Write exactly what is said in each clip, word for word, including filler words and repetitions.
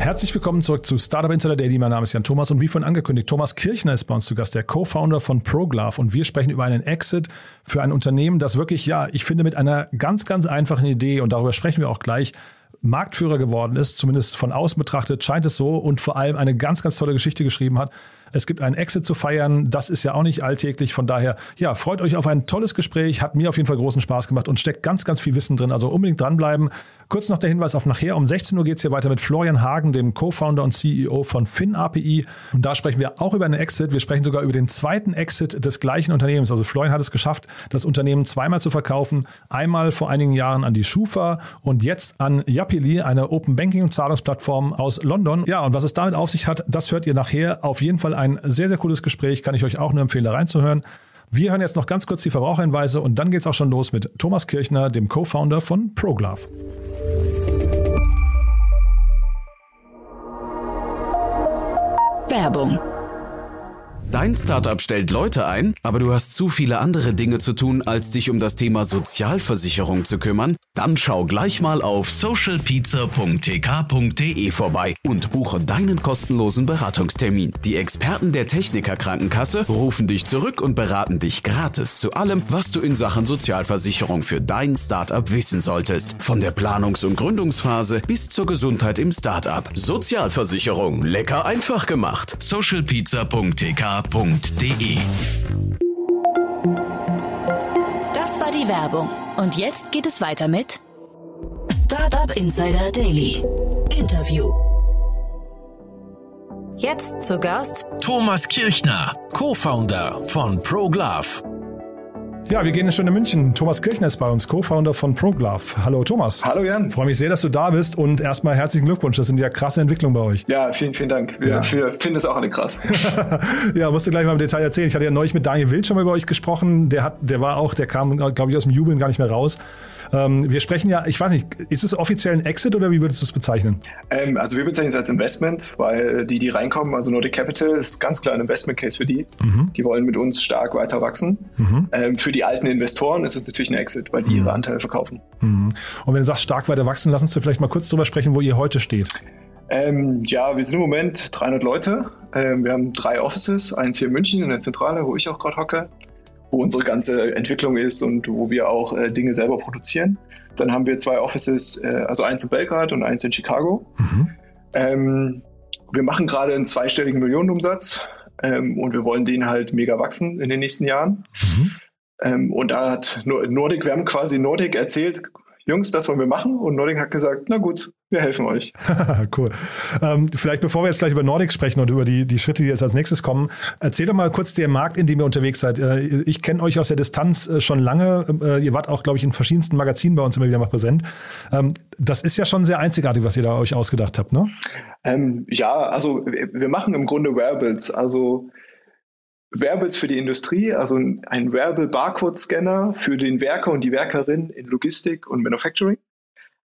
Herzlich willkommen zurück zu Startup Insider Daily. Mein Name ist Jan Thomas und wie vorhin angekündigt, Thomas Kirchner ist bei uns zu Gast, der Co-Founder von ProGlove, und wir sprechen über einen Exit für ein Unternehmen, das wirklich, ja, ich finde, mit einer ganz, ganz einfachen Idee, und darüber sprechen wir auch gleich, Marktführer geworden ist, zumindest von außen betrachtet, scheint es so, und vor allem eine ganz, ganz tolle Geschichte geschrieben hat. Es gibt einen Exit zu feiern, das ist ja auch nicht alltäglich, von daher, ja, freut euch auf ein tolles Gespräch, hat mir auf jeden Fall großen Spaß gemacht und steckt ganz, ganz viel Wissen drin, also unbedingt dranbleiben. Kurz noch der Hinweis auf nachher, um sechzehn Uhr geht es hier weiter mit Florian Hagen, dem Co-Founder und C E O von FinAPI, und da sprechen wir auch über einen Exit, wir sprechen sogar über den zweiten Exit des gleichen Unternehmens, also Florian hat es geschafft, das Unternehmen zweimal zu verkaufen, einmal vor einigen Jahren an die Schufa und jetzt an Yapily, eine Open-Banking-Zahlungsplattform aus London. Ja, und was es damit auf sich hat, das hört ihr nachher, auf jeden Fall ein sehr, sehr cooles Gespräch, kann ich euch auch nur empfehlen, reinzuhören. Wir hören jetzt noch ganz kurz die Verbraucherhinweise und dann geht es auch schon los mit Thomas Kirchner, dem Co-Founder von ProGlove. Werbung. Dein Startup stellt Leute ein, aber du hast zu viele andere Dinge zu tun, als dich um das Thema Sozialversicherung zu kümmern? Dann schau gleich mal auf socialpizza punkt t k punkt d e vorbei und buche deinen kostenlosen Beratungstermin. Die Experten der Techniker Krankenkasse rufen dich zurück und beraten dich gratis zu allem, was du in Sachen Sozialversicherung für dein Startup wissen solltest. Von der Planungs- und Gründungsphase bis zur Gesundheit im Startup. Sozialversicherung, lecker einfach gemacht. socialpizza punkt t k punkt d e Das war die Werbung. Und jetzt geht es weiter mit Startup Insider Daily. Interview. Jetzt zu Gast Thomas Kirchner, Co-Founder von ProGlove. Ja, wir gehen jetzt schon in München. Thomas Kirchner ist bei uns, Co-Founder von ProGlove. Hallo Thomas. Hallo Jan. Freue mich sehr, dass du da bist, und erstmal herzlichen Glückwunsch. Das sind ja krasse Entwicklungen bei euch. Ja, vielen, vielen Dank. Wir ja. finden es auch eine krass. Ja, musst du gleich mal im Detail erzählen. Ich hatte ja neulich mit Daniel Wild schon mal über euch gesprochen. Der hat, der war auch, der kam, glaube ich, aus dem Jubeln gar nicht mehr raus. Ähm, wir sprechen ja, ich weiß nicht, ist es offiziell ein Exit oder wie würdest du es bezeichnen? Ähm, also wir bezeichnen es als Investment, weil die, die reinkommen, also Nordic Capital, ist ganz klar ein Investment-Case für die. Mhm. Die wollen mit uns stark weiter wachsen. Mhm. Ähm, für die Die alten Investoren ist es natürlich ein Exit, weil die ihre Anteile verkaufen. Und wenn du sagst, stark weiter wachsen, lass uns vielleicht mal kurz drüber sprechen, wo ihr heute steht. Ähm, ja, wir sind im Moment dreihundert Leute. Ähm, wir haben drei Offices, eins hier in München in der Zentrale, wo ich auch gerade hocke, wo unsere ganze Entwicklung ist und wo wir auch äh, Dinge selber produzieren. Dann haben wir zwei Offices, äh, also eins in Belgrad und eins in Chicago. Mhm. Ähm, wir machen gerade einen zweistelligen Millionenumsatz ähm, und wir wollen den halt mega wachsen in den nächsten Jahren. Mhm. Ähm, und da hat Nordic, wir haben quasi Nordic erzählt, Jungs, das wollen wir machen. Und Nordic hat gesagt, na gut, wir helfen euch. Cool. Ähm, vielleicht bevor wir jetzt gleich über Nordic sprechen und über die, die Schritte, die jetzt als nächstes kommen, erzähl doch mal kurz den Markt, in dem ihr unterwegs seid. Äh, ich kenne euch aus der Distanz äh, schon lange. Äh, ihr wart auch, glaube ich, in verschiedensten Magazinen bei uns immer wieder mal präsent. Ähm, das ist ja schon sehr einzigartig, was ihr da euch ausgedacht habt, ne? Ähm, ja, also wir machen im Grunde Wearables, also Wearables für die Industrie, also ein Wearable-Barcode-Scanner für den Werker und die Werkerin in Logistik und Manufacturing.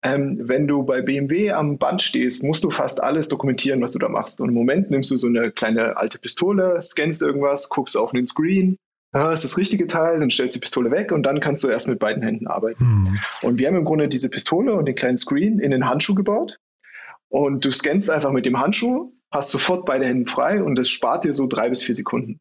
Ähm, wenn du bei B M W am Band stehst, musst du fast alles dokumentieren, was du da machst. Und im Moment nimmst du so eine kleine alte Pistole, scannst irgendwas, guckst auf den Screen, ah, ist das richtige Teil, dann stellst du die Pistole weg und dann kannst du erst mit beiden Händen arbeiten. Hm. Und wir haben im Grunde diese Pistole und den kleinen Screen in den Handschuh gebaut. Und du scannst einfach mit dem Handschuh, hast sofort beide Hände frei und das spart dir so drei bis vier Sekunden.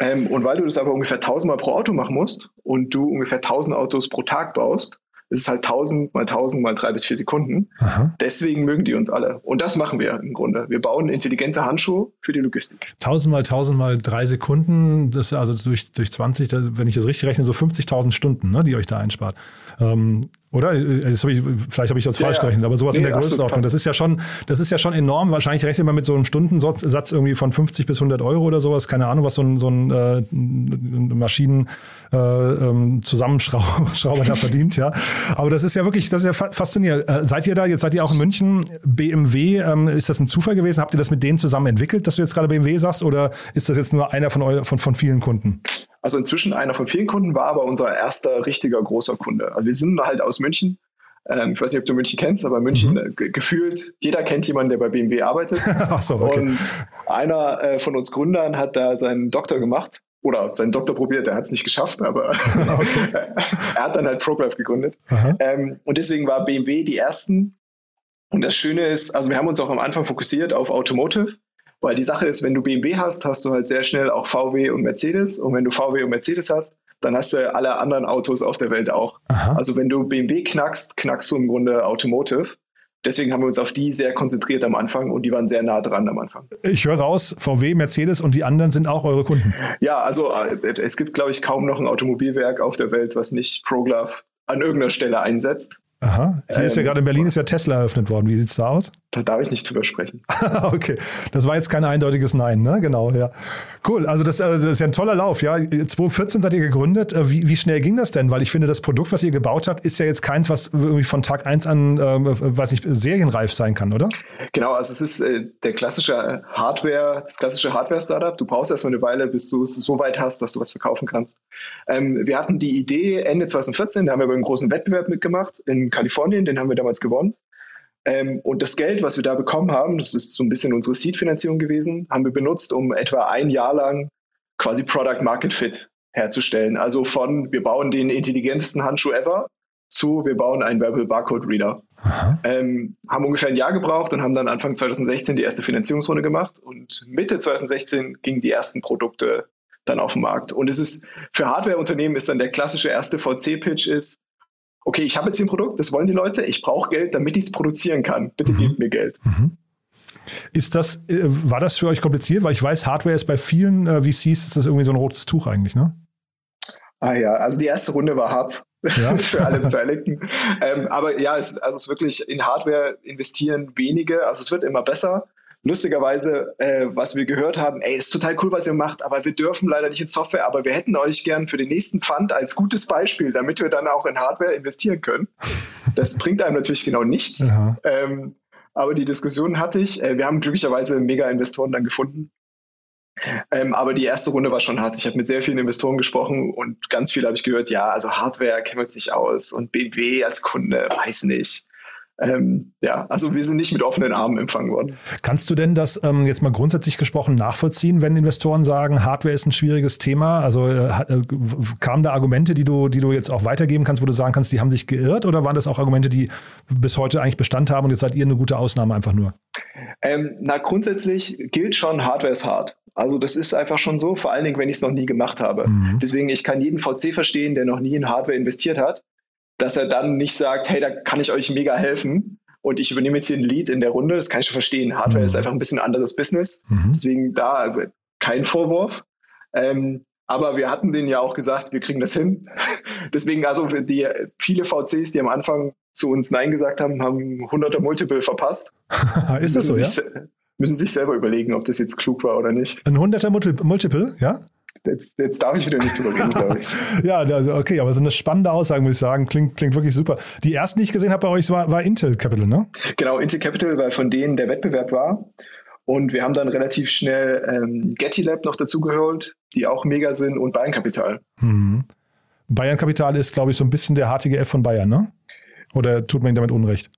Ähm, und weil du das aber ungefähr tausendmal pro Auto machen musst und du ungefähr tausend Autos pro Tag baust, ist es halt tausend mal tausend mal drei bis vier Sekunden. Aha. Deswegen mögen die uns alle. Und das machen wir im Grunde. Wir bauen intelligente Handschuhe für die Logistik. Tausend mal tausend mal drei Sekunden, das ist also durch, durch zwanzig, wenn ich das richtig rechne, so fünfzigtausend Stunden, ne, die euch da einspart. Ähm, Oder? Jetzt hab ich, vielleicht habe ich das ja, falsch gerechnet, aber sowas nee, in der Größenordnung. Das ist ja schon, das ist ja schon enorm. Wahrscheinlich rechnet man mit so einem Stundensatz irgendwie von fünfzig bis hundert Euro oder sowas. Keine Ahnung, was so ein, so ein äh, Maschinen-Zusammenschrauber äh, da verdient, ja. Aber das ist ja wirklich, das ist ja fa- faszinierend. Äh, seid ihr da? Jetzt seid ihr auch in München. B M W, ähm, ist das ein Zufall gewesen? Habt ihr das mit denen zusammen entwickelt, dass du jetzt gerade B M W sagst? Oder ist das jetzt nur einer von, eu- von, von vielen Kunden? Also inzwischen einer von vielen Kunden, war aber unser erster richtiger großer Kunde. Also wir sind halt aus München. Ähm, ich weiß nicht, ob du München kennst, aber München mhm. g- gefühlt, jeder kennt jemanden, der bei B M W arbeitet. Ach so, okay. Und einer äh, von uns Gründern hat da seinen Doktor gemacht oder seinen Doktor probiert, der hat es nicht geschafft, aber er hat dann halt ProGlove gegründet. Ähm, und deswegen war B M W die ersten, Und das Schöne ist, also wir haben uns auch am Anfang fokussiert auf Automotive, weil die Sache ist, wenn du B M W hast, hast du halt sehr schnell auch V W und Mercedes. Und wenn du V W und Mercedes hast, dann hast du alle anderen Autos auf der Welt auch. Aha. Also wenn du B M W knackst, knackst du im Grunde Automotive. Deswegen haben wir uns auf die sehr konzentriert am Anfang und die waren sehr nah dran am Anfang. Ich höre raus, V W, Mercedes und die anderen sind auch eure Kunden. Ja, also es gibt, glaube ich, kaum noch ein Automobilwerk auf der Welt, was nicht ProGlove an irgendeiner Stelle einsetzt. Aha. Hier ähm, ist ja gerade in Berlin ist ja Tesla eröffnet worden. Wie sieht es da aus? Da darf ich nicht drüber sprechen. Okay. Das war jetzt kein eindeutiges Nein, ne? Genau, ja. Cool. Also das, also das ist ja ein toller Lauf, ja. zwanzig vierzehn seid ihr gegründet. Wie, wie schnell ging das denn? Weil ich finde, das Produkt, was ihr gebaut habt, ist ja jetzt keins, was irgendwie von Tag eins an, ähm, weiß nicht, serienreif sein kann, oder? Genau. Also es ist äh, der klassische Hardware, das klassische Hardware-Startup. Du brauchst erstmal eine Weile, bis du es so weit hast, dass du was verkaufen kannst. Ähm, wir hatten die Idee Ende zwanzig vierzehn. Da haben wir bei einem großen Wettbewerb mitgemacht in Kalifornien, den haben wir damals gewonnen. Ähm, und das Geld, was wir da bekommen haben, das ist so ein bisschen unsere Seed-Finanzierung gewesen, haben wir benutzt, um etwa ein Jahr lang quasi Product-Market-Fit herzustellen. Also von wir bauen den intelligentesten Handschuh ever zu wir bauen einen Verbal Barcode-Reader. Ähm, haben ungefähr ein Jahr gebraucht und haben dann Anfang zwanzig sechzehn die erste Finanzierungsrunde gemacht. Und Mitte zwanzig sechzehn gingen die ersten Produkte dann auf den Markt. Und es ist für Hardware-Unternehmen ist dann der klassische erste V C-Pitch ist, okay, ich habe jetzt ein Produkt, das wollen die Leute, ich brauche Geld, damit ich es produzieren kann. Bitte mhm. gebt mir Geld. Mhm. Ist das, äh, war das für euch kompliziert? Weil ich weiß, Hardware ist bei vielen äh, V Cs, ist das irgendwie so ein rotes Tuch eigentlich, ne? Ah ja, also die erste Runde war hart ja. für alle Beteiligten. ähm, aber ja, es, also es wirklich in Hardware investieren wenige, also es wird immer besser. Lustigerweise, äh, was wir gehört haben, ey, ist total cool, was ihr macht, aber wir dürfen leider nicht in Software, aber wir hätten euch gern für den nächsten Fund als gutes Beispiel, damit wir dann auch in Hardware investieren können. Das bringt einem natürlich genau nichts, ja. ähm, aber die Diskussion hatte ich. Äh, wir haben glücklicherweise Mega-Investoren dann gefunden, ähm, aber die erste Runde war schon hart. Ich habe mit sehr vielen Investoren gesprochen und ganz viel habe ich gehört, ja, also Hardware kennen wir uns nicht aus und B M W als Kunde, weiß nicht. Ähm, ja, also wir sind nicht mit offenen Armen empfangen worden. Kannst du denn das ähm, jetzt mal grundsätzlich gesprochen nachvollziehen, wenn Investoren sagen, Hardware ist ein schwieriges Thema? Also äh, kamen da Argumente, die du, die du jetzt auch weitergeben kannst, wo du sagen kannst, die haben sich geirrt? Oder waren das auch Argumente, die bis heute eigentlich Bestand haben und jetzt seid ihr eine gute Ausnahme einfach nur? Ähm, na, grundsätzlich gilt schon, Hardware ist hart. Also das ist einfach schon so, vor allen Dingen, wenn ich es noch nie gemacht habe. Mhm. Deswegen, ich kann jeden V C verstehen, der noch nie in Hardware investiert hat, dass er dann nicht sagt, hey, da kann ich euch mega helfen und ich übernehme jetzt hier ein Lead in der Runde. Das kann ich schon verstehen. Hardware mhm. ist einfach ein bisschen anderes Business. Mhm. Deswegen da kein Vorwurf. Ähm, aber wir hatten denen ja auch gesagt, wir kriegen das hin. Deswegen also die viele V Cs, die am Anfang zu uns Nein gesagt haben, haben hunderter Multiple verpasst. Ist das so, sich, ja? Müssen sich selber überlegen, ob das jetzt klug war oder nicht. Ein hunderter Multiple, ja? Jetzt, jetzt darf ich wieder nicht drüber reden, glaube ich. Ja, also okay, aber es ist eine spannende Aussage, muss ich sagen. Klingt, klingt wirklich super. Die ersten, die ich gesehen habe bei euch, war, war Intel Capital, ne? Genau, Intel Capital, weil von denen der Wettbewerb war. Und wir haben dann relativ schnell ähm, Getty Lab noch dazugeholt, die auch mega sind, und Bayern Capital. Mhm. Bayern Capital ist, glaube ich, so ein bisschen der H T G F von Bayern, ne? Oder tut man damit Unrecht?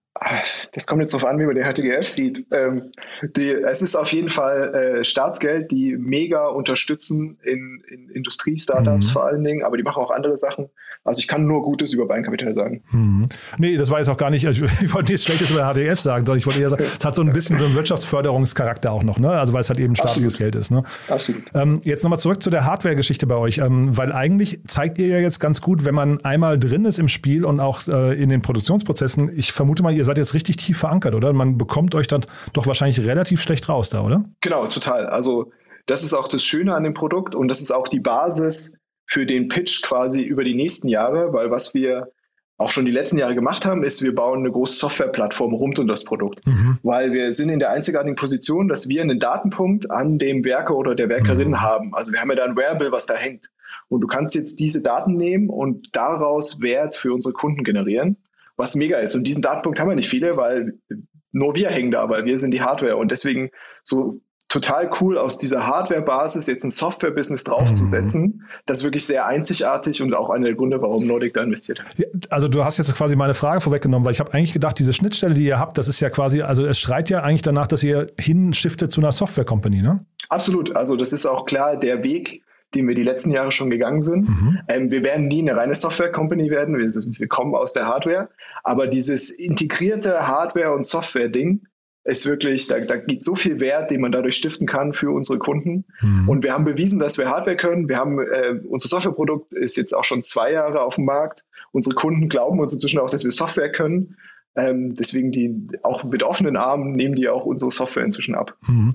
Das kommt jetzt darauf an, wie man den H T G F sieht. Ähm, die, es ist auf jeden Fall äh, Staatsgeld, die mega unterstützen in, in Industrie-Startups mhm. vor allen Dingen, aber die machen auch andere Sachen. Also ich kann nur Gutes über Bayern Capital sagen. Mhm. Nee, das war jetzt auch gar nicht, ich, ich wollte nichts Schlechtes über den H T G F sagen, sondern ich wollte eher sagen, es hat so ein bisschen so einen Wirtschaftsförderungscharakter auch noch, ne? Also weil es halt eben staatliches Geld ist, ne? Absolut. Ähm, jetzt nochmal zurück zu der Hardware-Geschichte bei euch, ähm, weil eigentlich zeigt ihr ja jetzt ganz gut, wenn man einmal drin ist im Spiel und auch äh, in den Produktionsprozessen, ich vermute mal, ihr Ihr seid jetzt richtig tief verankert, oder? Man bekommt euch dann doch wahrscheinlich relativ schlecht raus da, oder? Genau, total. Also das ist auch das Schöne an dem Produkt und das ist auch die Basis für den Pitch quasi über die nächsten Jahre, weil was wir auch schon die letzten Jahre gemacht haben, ist, wir bauen eine große Softwareplattform rund um das Produkt, mhm. weil wir sind in der einzigartigen Position, dass wir einen Datenpunkt an dem Werker oder der Werkerin mhm. haben. Also wir haben ja da ein Wearable, was da hängt. Und du kannst jetzt diese Daten nehmen und daraus Wert für unsere Kunden generieren. Was mega ist. Und diesen Datenpunkt haben wir nicht viele, weil nur wir hängen da, weil wir sind die Hardware. Und deswegen so total cool, aus dieser Hardware-Basis jetzt ein Software-Business draufzusetzen. Mhm. Das ist wirklich sehr einzigartig und auch einer der Gründe, warum Nordic da investiert hat. Ja, also du hast jetzt quasi meine Frage vorweggenommen, weil ich habe eigentlich gedacht, diese Schnittstelle, die ihr habt, das ist ja quasi, also es schreit ja eigentlich danach, dass ihr hinschiftet zu einer Software-Company, ne? Absolut. Also das ist auch klar der Weg, den wir die letzten Jahre schon gegangen sind. Mhm. Ähm, wir werden nie eine reine Software-Company werden, wir, sind, wir kommen aus der Hardware, aber dieses integrierte Hardware- und Software-Ding ist wirklich, da, da gibt so viel Wert, den man dadurch stiften kann für unsere Kunden. Mhm. Und wir haben bewiesen, dass wir Hardware können. Wir haben, äh, unser Softwareprodukt ist jetzt auch schon zwei Jahre auf dem Markt. Unsere Kunden glauben uns inzwischen auch, dass wir Software können. Ähm, deswegen die auch mit offenen Armen nehmen die auch unsere Software inzwischen ab. Mhm.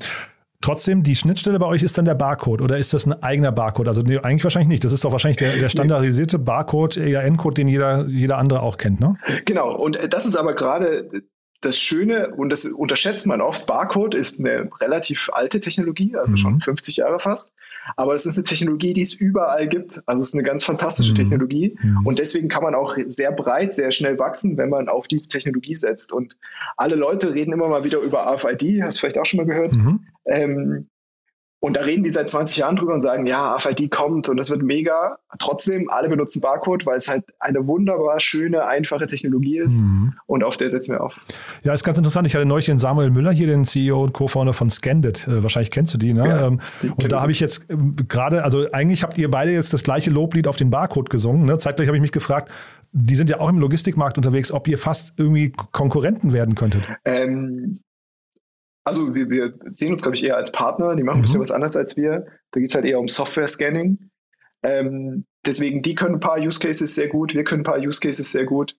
Trotzdem, die Schnittstelle bei euch ist dann der Barcode oder ist das ein eigener Barcode? Also nee, eigentlich wahrscheinlich nicht. Das ist doch wahrscheinlich der, der standardisierte Barcode, E A N-Code, den jeder, jeder andere auch kennt, ne? Genau. Und das ist aber gerade das Schöne, und das unterschätzt man oft, Barcode ist eine relativ alte Technologie, also mhm. schon fünfzig Jahre fast, aber es ist eine Technologie, die es überall gibt, also es ist eine ganz fantastische mhm. Technologie mhm. und deswegen kann man auch sehr breit, sehr schnell wachsen, wenn man auf diese Technologie setzt, und alle Leute reden immer mal wieder über R F I D, hast du vielleicht auch schon mal gehört, mhm. ähm, und da reden die seit zwanzig Jahren drüber und sagen, ja, R F I D kommt und das wird mega. Trotzdem, alle benutzen Barcode, weil es halt eine wunderbar schöne, einfache Technologie ist. Mhm. Und auf der setzen wir auf. Ja, ist ganz interessant. Ich hatte neulich den Samuel Müller hier, den C E O und Co-Founder von Scandit. Äh, wahrscheinlich kennst du die, ne? Ja, ähm, die, und da habe ich jetzt gerade, also eigentlich habt ihr beide jetzt das gleiche Loblied auf den Barcode gesungen, ne? Zeitgleich habe ich mich gefragt, die sind ja auch im Logistikmarkt unterwegs, ob ihr fast irgendwie Konkurrenten werden könntet. Ähm. Also wir, wir sehen uns, glaube ich, eher als Partner. Die machen ein mhm. bisschen was anderes als wir. Da geht es halt eher um Software-Scanning. Ähm, deswegen, die können ein paar Use-Cases sehr gut, wir können ein paar Use-Cases sehr gut.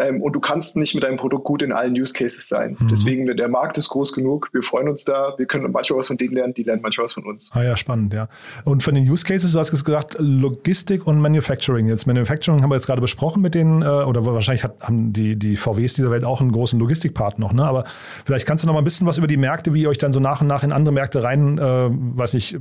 Ähm, und du kannst nicht mit deinem Produkt gut in allen Use-Cases sein. Mhm. Deswegen, der Markt ist groß genug. Wir freuen uns da. Wir können manchmal was von denen lernen. Die lernen manchmal was von uns. Ah ja, spannend, ja. Und von den Use-Cases, du hast gesagt, Logistik und Manufacturing. Jetzt Manufacturing haben wir jetzt gerade besprochen mit denen, oder wahrscheinlich hat, haben die, die V Ws dieser Welt auch einen großen Logistikpart noch, ne? Aber vielleicht kannst du noch mal ein bisschen was über die Märkte, wie ihr euch dann so nach und nach in andere Märkte rein, äh, was ich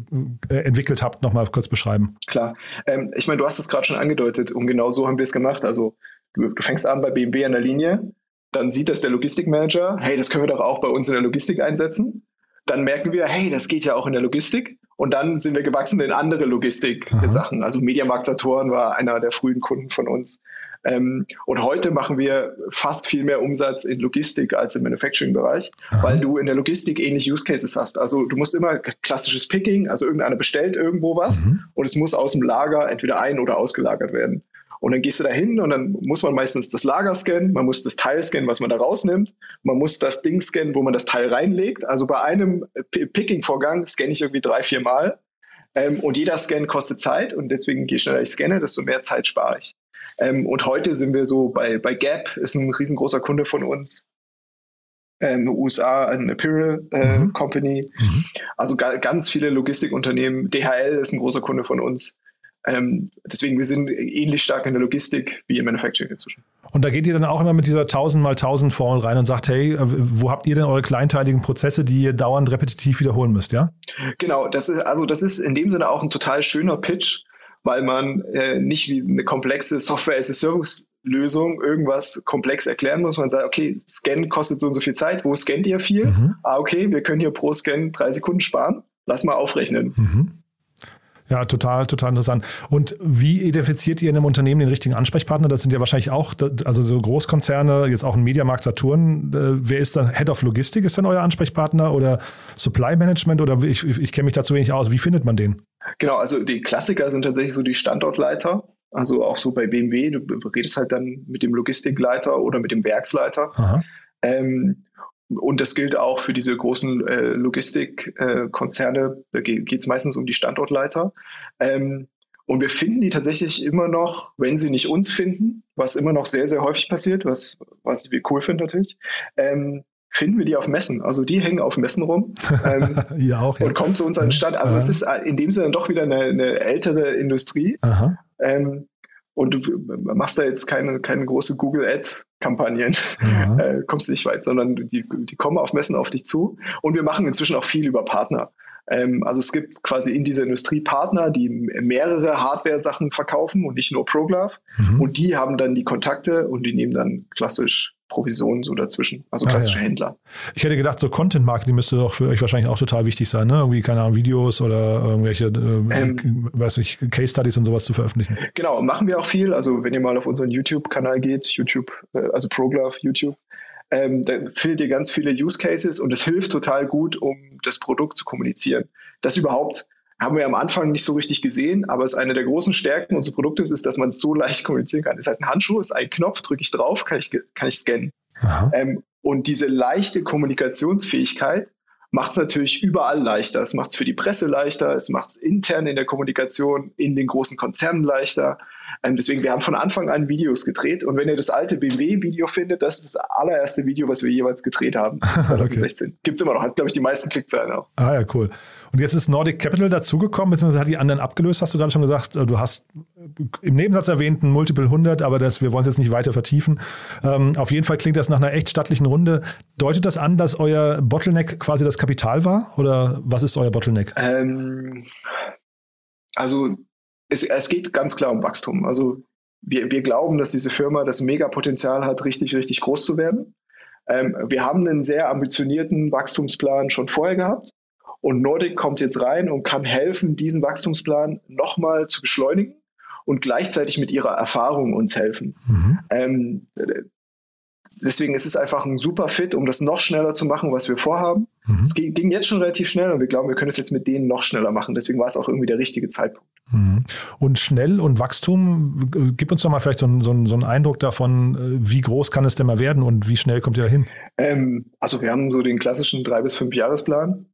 äh, entwickelt habt, noch mal kurz beschreiben. Klar. Ähm, ich meine, du hast es gerade schon angedeutet und genau so haben wir es gemacht. Also Du, du fängst an bei B M W an der Linie, dann sieht das der Logistikmanager, hey, das können wir doch auch bei uns in der Logistik einsetzen. Dann merken wir, hey, das geht ja auch in der Logistik. Und dann sind wir gewachsen in andere Logistik-Sachen. Also Mediamarkt Saturn war einer der frühen Kunden von uns. Ähm, und heute machen wir fast viel mehr Umsatz in Logistik als im Manufacturing-Bereich, aha, weil du in der Logistik ähnliche Use-Cases hast. Also du musst immer klassisches Picking, also irgendeiner bestellt irgendwo was mhm. und es muss aus dem Lager entweder ein- oder ausgelagert werden. Und dann gehst du da hin und dann muss man meistens das Lager scannen, man muss das Teil scannen, was man da rausnimmt, man muss das Ding scannen, wo man das Teil reinlegt. Also bei einem Picking-Vorgang scanne ich irgendwie drei, vier Mal. Ähm, und jeder Scan kostet Zeit und deswegen, je schneller ich scanne, desto mehr Zeit spare ich. Ähm, und heute sind wir so bei, bei Gap, ist ein riesengroßer Kunde von uns. Ähm, U S A, eine Apparel äh, mhm. Company. Mhm. Also ga- ganz viele Logistikunternehmen. D H L ist ein großer Kunde von uns. Ähm, deswegen, wir sind ähnlich stark in der Logistik wie im Manufacturing inzwischen. Und da geht ihr dann auch immer mit dieser tausend mal tausend Formel rein und sagt, hey, wo habt ihr denn eure kleinteiligen Prozesse, die ihr dauernd repetitiv wiederholen müsst, ja? Genau, das ist, also das ist in dem Sinne auch ein total schöner Pitch, weil man äh, nicht wie eine komplexe Software-as-a-Service-Lösung irgendwas komplex erklären muss. Man sagt, okay, Scan kostet so und so viel Zeit, wo scannt ihr viel? Mhm. Ah, okay, wir können hier pro Scan drei Sekunden sparen, lass mal aufrechnen. Mhm. Ja, total, total interessant. Und wie identifiziert ihr in einem Unternehmen den richtigen Ansprechpartner? Das sind ja wahrscheinlich auch, also so Großkonzerne, jetzt auch ein Mediamarkt Saturn. Wer ist dann Head of Logistik? Ist dann euer Ansprechpartner oder Supply Management? Oder ich, ich kenne mich dazu wenig aus. Wie findet man den? Genau, also die Klassiker sind tatsächlich so die Standortleiter. Also auch so bei B M W, du redest halt dann mit dem Logistikleiter oder mit dem Werksleiter. Ähm, und das gilt auch für diese großen äh, Logistikkonzerne, äh, da geht es meistens um die Standortleiter. Ähm, und wir finden die tatsächlich immer noch, wenn sie nicht uns finden, was immer noch sehr, sehr häufig passiert, was, was wir cool finden natürlich, ähm, finden wir die auf Messen. Also die hängen auf Messen rum ähm, ja, auch, ja. und kommen zu uns an den Stand. Also ja. es ist in dem Sinne doch wieder eine, eine ältere Industrie. Aha. Ähm, und du machst da jetzt keine, keine große Google-Ad-Kampagnen, ja. äh, kommst nicht weit, sondern die, die kommen auf Messen auf dich zu. Und wir machen inzwischen auch viel über Partner. Ähm, also es gibt quasi in dieser Industrie Partner, die mehrere Hardware-Sachen verkaufen und nicht nur ProGlove. Mhm. Und die haben dann die Kontakte und die nehmen dann klassisch Provisionen so dazwischen, also klassische ah, ja. Händler. Ich hätte gedacht, so Content-Marketing müsste doch für euch wahrscheinlich auch total wichtig sein, ne? Irgendwie, keine Ahnung, Videos oder irgendwelche, äh, ähm, weiß ich, Case-Studies und sowas zu veröffentlichen. Genau, machen wir auch viel. Also wenn ihr mal auf unseren YouTube-Kanal geht, YouTube, also ProGlove, YouTube, ähm, da findet ihr ganz viele Use-Cases und es hilft total gut, um das Produkt zu kommunizieren. Das überhaupt Haben wir am Anfang nicht so richtig gesehen, aber es ist eine der großen Stärken unseres Produktes, ist, dass man es so leicht kommunizieren kann. Es ist halt ein Handschuh, es ist ein Knopf, drücke ich drauf, kann ich, kann ich scannen. Ähm, und diese leichte Kommunikationsfähigkeit macht es natürlich überall leichter. Es macht es für die Presse leichter, es macht es intern in der Kommunikation, in den großen Konzernen leichter. Ähm, deswegen, wir haben von Anfang an Videos gedreht. Und wenn ihr das alte B M W-Video findet, das ist das allererste Video, was wir jeweils gedreht haben, zwanzig sechzehn. Okay. Gibt es immer noch, hat, glaube ich, die meisten Klickzahlen auch. Ah ja, cool. Und jetzt ist Nordic Capital dazugekommen, beziehungsweise hat die anderen abgelöst, hast du gerade schon gesagt. Du hast im Nebensatz erwähnt ein Multiple hundert, aber das, wir wollen es jetzt nicht weiter vertiefen. Ähm, auf jeden Fall klingt das nach einer echt stattlichen Runde. Deutet das an, dass euer Bottleneck quasi das Kapital war? Oder was ist euer Bottleneck? Ähm, also es, es geht ganz klar um Wachstum. Also wir, wir glauben, dass diese Firma das Megapotenzial hat, richtig, richtig groß zu werden. Ähm, wir haben einen sehr ambitionierten Wachstumsplan schon vorher gehabt. Und Nordic kommt jetzt rein und kann helfen, diesen Wachstumsplan nochmal zu beschleunigen und gleichzeitig mit ihrer Erfahrung uns helfen. Mhm. Ähm, deswegen ist es einfach ein super Fit, um das noch schneller zu machen, was wir vorhaben. Mhm. Es ging, ging jetzt schon relativ schnell und wir glauben, wir können es jetzt mit denen noch schneller machen. Deswegen war es auch irgendwie der richtige Zeitpunkt. Mhm. Und schnell und Wachstum, gib uns doch mal vielleicht so einen, so einen, so einen Eindruck davon, wie groß kann es denn mal werden und wie schnell kommt ihr da hin? Ähm, also wir haben so den klassischen drei- bis fünf Jahresplan.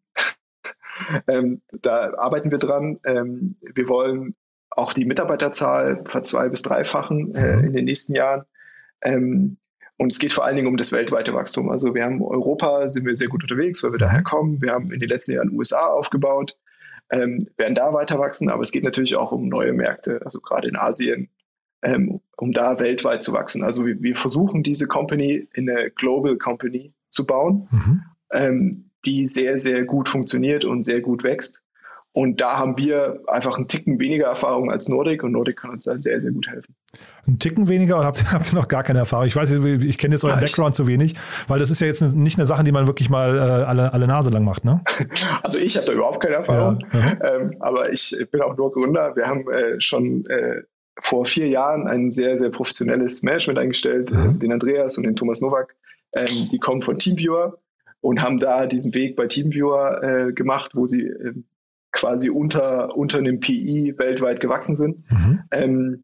Ähm, da arbeiten wir dran. Ähm, wir wollen auch die Mitarbeiterzahl ver zwei- bis dreifachen äh, in den nächsten Jahren. Ähm, und es geht vor allen Dingen um das weltweite Wachstum. Also wir haben Europa, sind wir sehr gut unterwegs, weil wir daher kommen. Wir haben in den letzten Jahren U S A aufgebaut, ähm, werden da weiter wachsen. Aber es geht natürlich auch um neue Märkte, also gerade in Asien, ähm, um da weltweit zu wachsen. Also wir, wir versuchen, diese Company in eine Global Company zu bauen. Mhm. Ähm, die sehr, sehr gut funktioniert und sehr gut wächst. Und da haben wir einfach einen Ticken weniger Erfahrung als Nordic und Nordic kann uns da sehr, sehr gut helfen. Ein Ticken weniger oder habt, habt ihr noch gar keine Erfahrung? Ich weiß, ich kenne jetzt euren Nein, Background zu wenig, weil das ist ja jetzt nicht eine Sache, die man wirklich mal äh, alle, alle Nase lang macht, ne? Also ich habe da überhaupt keine Erfahrung, ja, ja. Ähm, aber ich bin auch nur Gründer. Wir haben äh, schon äh, vor vier Jahren ein sehr, sehr professionelles Management eingestellt, mhm. äh, den Andreas und den Thomas Nowak. Ähm, die kommen von TeamViewer. Und haben da diesen Weg bei TeamViewer äh, gemacht, wo sie äh, quasi unter, unter einem P I weltweit gewachsen sind. Mhm. Ähm,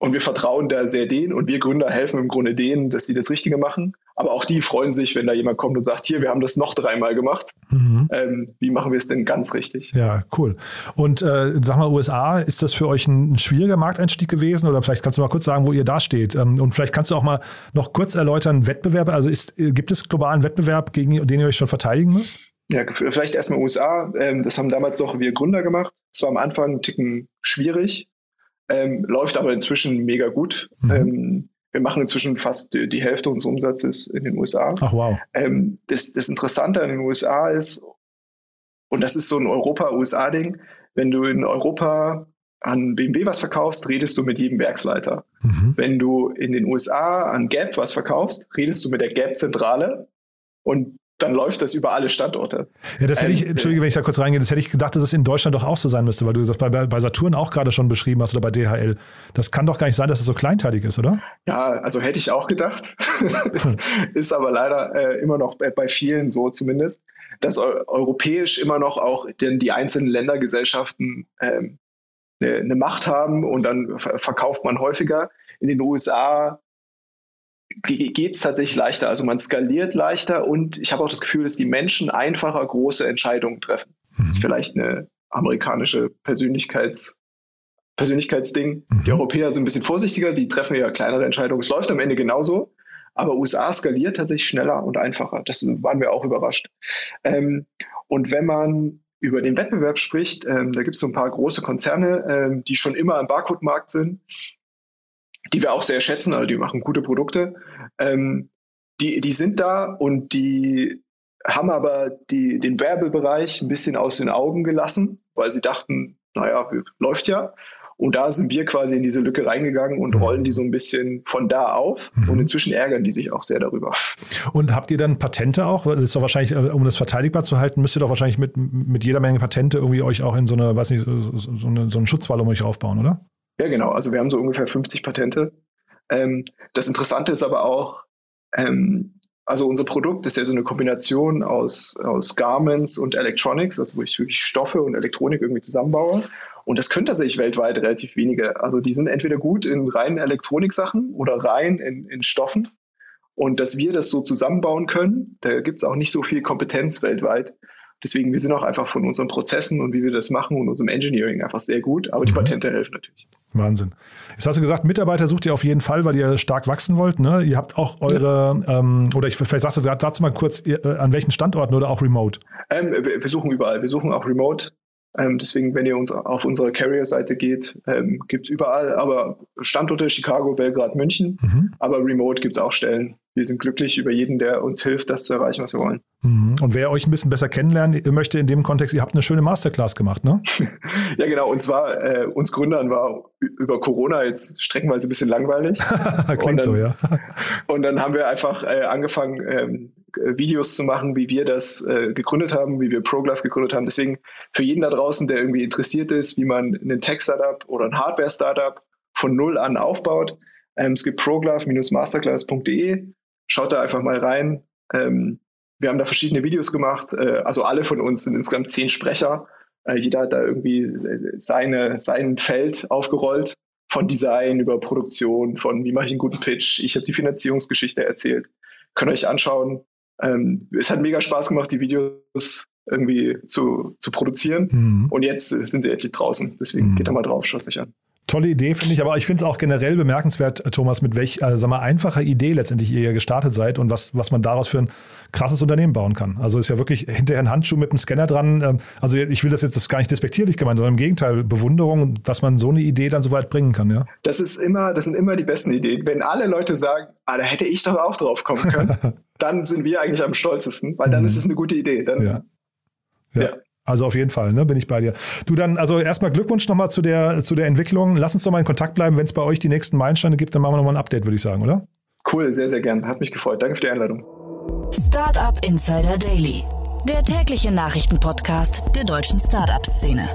und wir vertrauen da sehr denen und wir Gründer helfen im Grunde denen, dass sie das Richtige machen. Aber auch die freuen sich, wenn da jemand kommt und sagt, hier, wir haben das noch dreimal gemacht. Mhm. Ähm, wie machen wir es denn ganz richtig? Ja, cool. Und äh, sag mal, U S A, ist das für euch ein, ein schwieriger Markteinstieg gewesen? Oder vielleicht kannst du mal kurz sagen, wo ihr da steht. Ähm, und vielleicht kannst du auch mal noch kurz erläutern, Wettbewerbe. Also ist, gibt es globalen Wettbewerb, gegen den ihr euch schon verteidigen müsst? Ja, vielleicht erstmal U S A. Ähm, das haben damals noch wir Gründer gemacht. Das war am Anfang ein Ticken schwierig. Ähm, läuft aber inzwischen mega gut. Mhm. Ähm, wir machen inzwischen fast die, die Hälfte unseres Umsatzes in den U S A. Ach wow. Ähm, das, das Interessante an den U S A ist, und das ist so ein Europa-U S A-Ding, wenn du in Europa an B M W was verkaufst, redest du mit jedem Werksleiter. Mhm. Wenn du in den U S A an Gap was verkaufst, redest du mit der Gap-Zentrale und dann läuft das über alle Standorte. Ja, das hätte ich, Entschuldige, wenn ich da kurz reingehe, das hätte ich gedacht, dass es in Deutschland doch auch so sein müsste, weil du das bei, bei Saturn auch gerade schon beschrieben hast oder bei D H L. Das kann doch gar nicht sein, dass es so kleinteilig ist, oder? Ja, also hätte ich auch gedacht. ist, ist aber leider äh, immer noch bei, bei vielen so zumindest, dass eu europäisch immer noch auch denn die einzelnen Ländergesellschaften ähm, eine, eine Macht haben und dann verkauft man häufiger. In den U S A geht es tatsächlich leichter. Also man skaliert leichter und ich habe auch das Gefühl, dass die Menschen einfacher große Entscheidungen treffen. Mhm. Das ist vielleicht eine amerikanische Persönlichkeits- Persönlichkeitsding. Mhm. Die Europäer sind ein bisschen vorsichtiger, die treffen ja kleinere Entscheidungen. Es läuft am Ende genauso, aber U S A skaliert tatsächlich schneller und einfacher. Das waren wir auch überrascht. Ähm, und wenn man über den Wettbewerb spricht, ähm, da gibt es so ein paar große Konzerne, ähm, die schon immer im Barcode-Markt sind, die wir auch sehr schätzen, also die machen gute Produkte, ähm, die, die sind da und die haben aber die, den Werbebereich ein bisschen aus den Augen gelassen, weil sie dachten, naja, läuft ja. Und da sind wir quasi in diese Lücke reingegangen und rollen die so ein bisschen von da auf. Mhm. Und inzwischen ärgern die sich auch sehr darüber. Und habt ihr dann Patente auch? Das ist doch wahrscheinlich, um das verteidigbar zu halten, müsst ihr doch wahrscheinlich mit, mit jeder Menge Patente irgendwie euch auch in so eine, weiß nicht, so, eine, so einen Schutzwall um euch aufbauen, oder? Ja, genau. Also wir haben so ungefähr fünfzig Patente. Ähm, das Interessante ist aber auch, ähm, Also unser Produkt ist ja so eine Kombination aus, aus Garments und Electronics, also wo ich wirklich Stoffe und Elektronik irgendwie zusammenbaue. Und das können tatsächlich weltweit relativ wenige. Also die sind entweder gut in reinen Elektroniksachen oder rein in, in Stoffen. Und dass wir das so zusammenbauen können, da gibt es auch nicht so viel Kompetenz weltweit. Deswegen, wir sind auch einfach von unseren Prozessen und wie wir das machen und unserem Engineering einfach sehr gut. Aber die Patente helfen natürlich. Wahnsinn. Jetzt hast du gesagt, Mitarbeiter sucht ihr auf jeden Fall, weil ihr stark wachsen wollt, ne? Ihr habt auch eure, ja. ähm, oder ich, vielleicht sagst du dazu mal kurz, ihr, äh, an welchen Standorten oder auch remote? Ähm, wir, wir suchen überall. Wir suchen auch remote. Ähm, deswegen, wenn ihr uns auf unsere Carrier-Seite geht, ähm, gibt es überall. Aber Standorte Chicago, Belgrad, München. Mhm. Aber remote gibt es auch Stellen. Wir sind glücklich über jeden, der uns hilft, das zu erreichen, was wir wollen. Und wer euch ein bisschen besser kennenlernen möchte in dem Kontext, ihr habt eine schöne Masterclass gemacht, ne? Ja, genau. Und zwar, äh, uns Gründern war über Corona jetzt streckenweise ein bisschen langweilig. Klingt und dann, so, ja. Und dann haben wir einfach äh, angefangen, ähm, Videos zu machen, wie wir das äh, gegründet haben, wie wir ProGlove gegründet haben. Deswegen für jeden da draußen, der irgendwie interessiert ist, wie man einen Tech-Startup oder ein Hardware-Startup von Null an aufbaut, ähm, es gibt proglove Bindestrich masterclass Punkt de. Schaut da einfach mal rein. Ähm, wir haben da verschiedene Videos gemacht. Äh, also alle von uns sind insgesamt zehn Sprecher. Äh, jeder hat da irgendwie seine, sein Feld aufgerollt. Von Design über Produktion, von wie mache ich einen guten Pitch. Ich habe die Finanzierungsgeschichte erzählt. Könnt ihr euch anschauen. Ähm, es hat mega Spaß gemacht, die Videos irgendwie zu, zu produzieren. Mhm. Und jetzt sind sie endlich draußen. Deswegen mhm. geht da mal drauf, schaut es euch an. Tolle Idee, finde ich. Aber ich finde es auch generell bemerkenswert, Thomas, mit welch, also sag mal, einfacher Idee letztendlich ihr gestartet seid und was, was man daraus für ein krasses Unternehmen bauen kann. Also ist ja wirklich hinterher ein Handschuh mit einem Scanner dran. Also ich will das jetzt das gar nicht despektierlich gemeint, sondern im Gegenteil, Bewunderung, dass man so eine Idee dann so weit bringen kann. Ja? Das ist immer, das sind immer die besten Ideen. Wenn alle Leute sagen, ah, da hätte ich doch auch drauf kommen können, dann sind wir eigentlich am stolzesten, weil dann mhm. ist es eine gute Idee. Dann, ja. ja. ja. Also auf jeden Fall, ne, bin ich bei dir. Du dann, also erstmal Glückwunsch nochmal zu der, zu der Entwicklung. Lass uns doch mal in Kontakt bleiben. Wenn es bei euch die nächsten Meilensteine gibt, dann machen wir nochmal ein Update, würde ich sagen, oder? Cool, sehr, sehr gern. Hat mich gefreut. Danke für die Einladung. Startup Insider Daily, der tägliche Nachrichtenpodcast der deutschen Startup-Szene.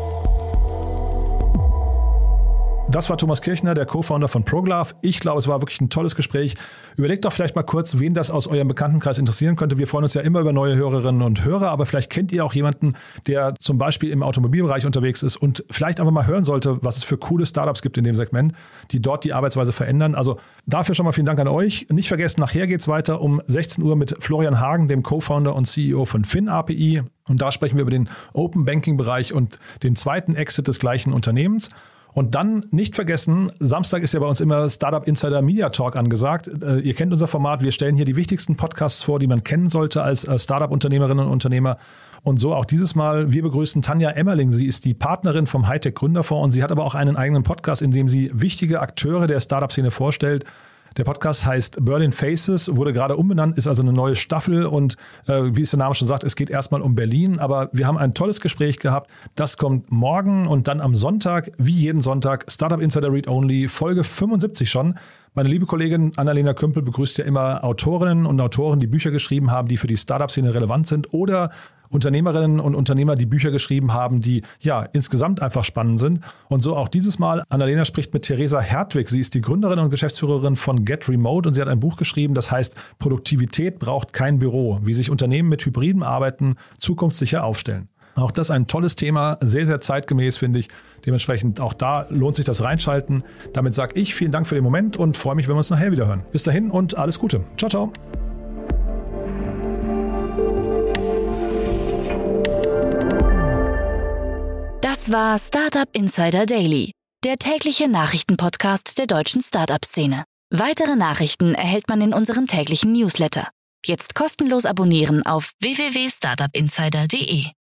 Das war Thomas Kirchner, der Co-Founder von ProGlove. Ich glaube, es war wirklich ein tolles Gespräch. Überlegt doch vielleicht mal kurz, wen das aus eurem Bekanntenkreis interessieren könnte. Wir freuen uns ja immer über neue Hörerinnen und Hörer, aber vielleicht kennt ihr auch jemanden, der zum Beispiel im Automobilbereich unterwegs ist und vielleicht einfach mal hören sollte, was es für coole Startups gibt in dem Segment, die dort die Arbeitsweise verändern. Also dafür schon mal vielen Dank an euch. Nicht vergessen, nachher geht es weiter um sechzehn Uhr mit Florian Hagen, dem Co-Founder und C E O von FinAPI. Und da sprechen wir über den Open-Banking-Bereich und den zweiten Exit des gleichen Unternehmens. Und dann nicht vergessen, Samstag ist ja bei uns immer Startup Insider Media Talk angesagt. Ihr kennt unser Format, wir stellen hier die wichtigsten Podcasts vor, die man kennen sollte als Startup-Unternehmerinnen und Unternehmer. Und so auch dieses Mal. Wir begrüßen Tanja Emmerling. Sie ist die Partnerin vom Hightech-Gründerfonds und sie hat aber auch einen eigenen Podcast, in dem sie wichtige Akteure der Startup-Szene vorstellt. Der Podcast heißt Berlin Faces, wurde gerade umbenannt, ist also eine neue Staffel und äh, wie es der Name schon sagt, es geht erstmal um Berlin, aber wir haben ein tolles Gespräch gehabt. Das kommt morgen und dann am Sonntag, wie jeden Sonntag, Startup Insider Read Only, Folge fünfundsiebzig schon. Meine liebe Kollegin Annalena Kümpel begrüßt ja immer Autorinnen und Autoren, die Bücher geschrieben haben, die für die Startup-Szene relevant sind oder Unternehmerinnen und Unternehmer, die Bücher geschrieben haben, die ja insgesamt einfach spannend sind. Und so auch dieses Mal. Annalena spricht mit Theresa Hertwig. Sie ist die Gründerin und Geschäftsführerin von Get Remote und sie hat ein Buch geschrieben, das heißt Produktivität braucht kein Büro, wie sich Unternehmen mit hybriden Arbeiten zukunftssicher aufstellen. Auch das ein tolles Thema, sehr, sehr zeitgemäß, finde ich. Dementsprechend auch da lohnt sich das Reinschalten. Damit sage ich vielen Dank für den Moment und freue mich, wenn wir uns nachher wieder hören. Bis dahin und alles Gute. Ciao, ciao. Das war Startup Insider Daily, der tägliche Nachrichtenpodcast der deutschen Startup-Szene. Weitere Nachrichten erhält man in unserem täglichen Newsletter. Jetzt kostenlos abonnieren auf w w w Punkt startup insider Punkt de.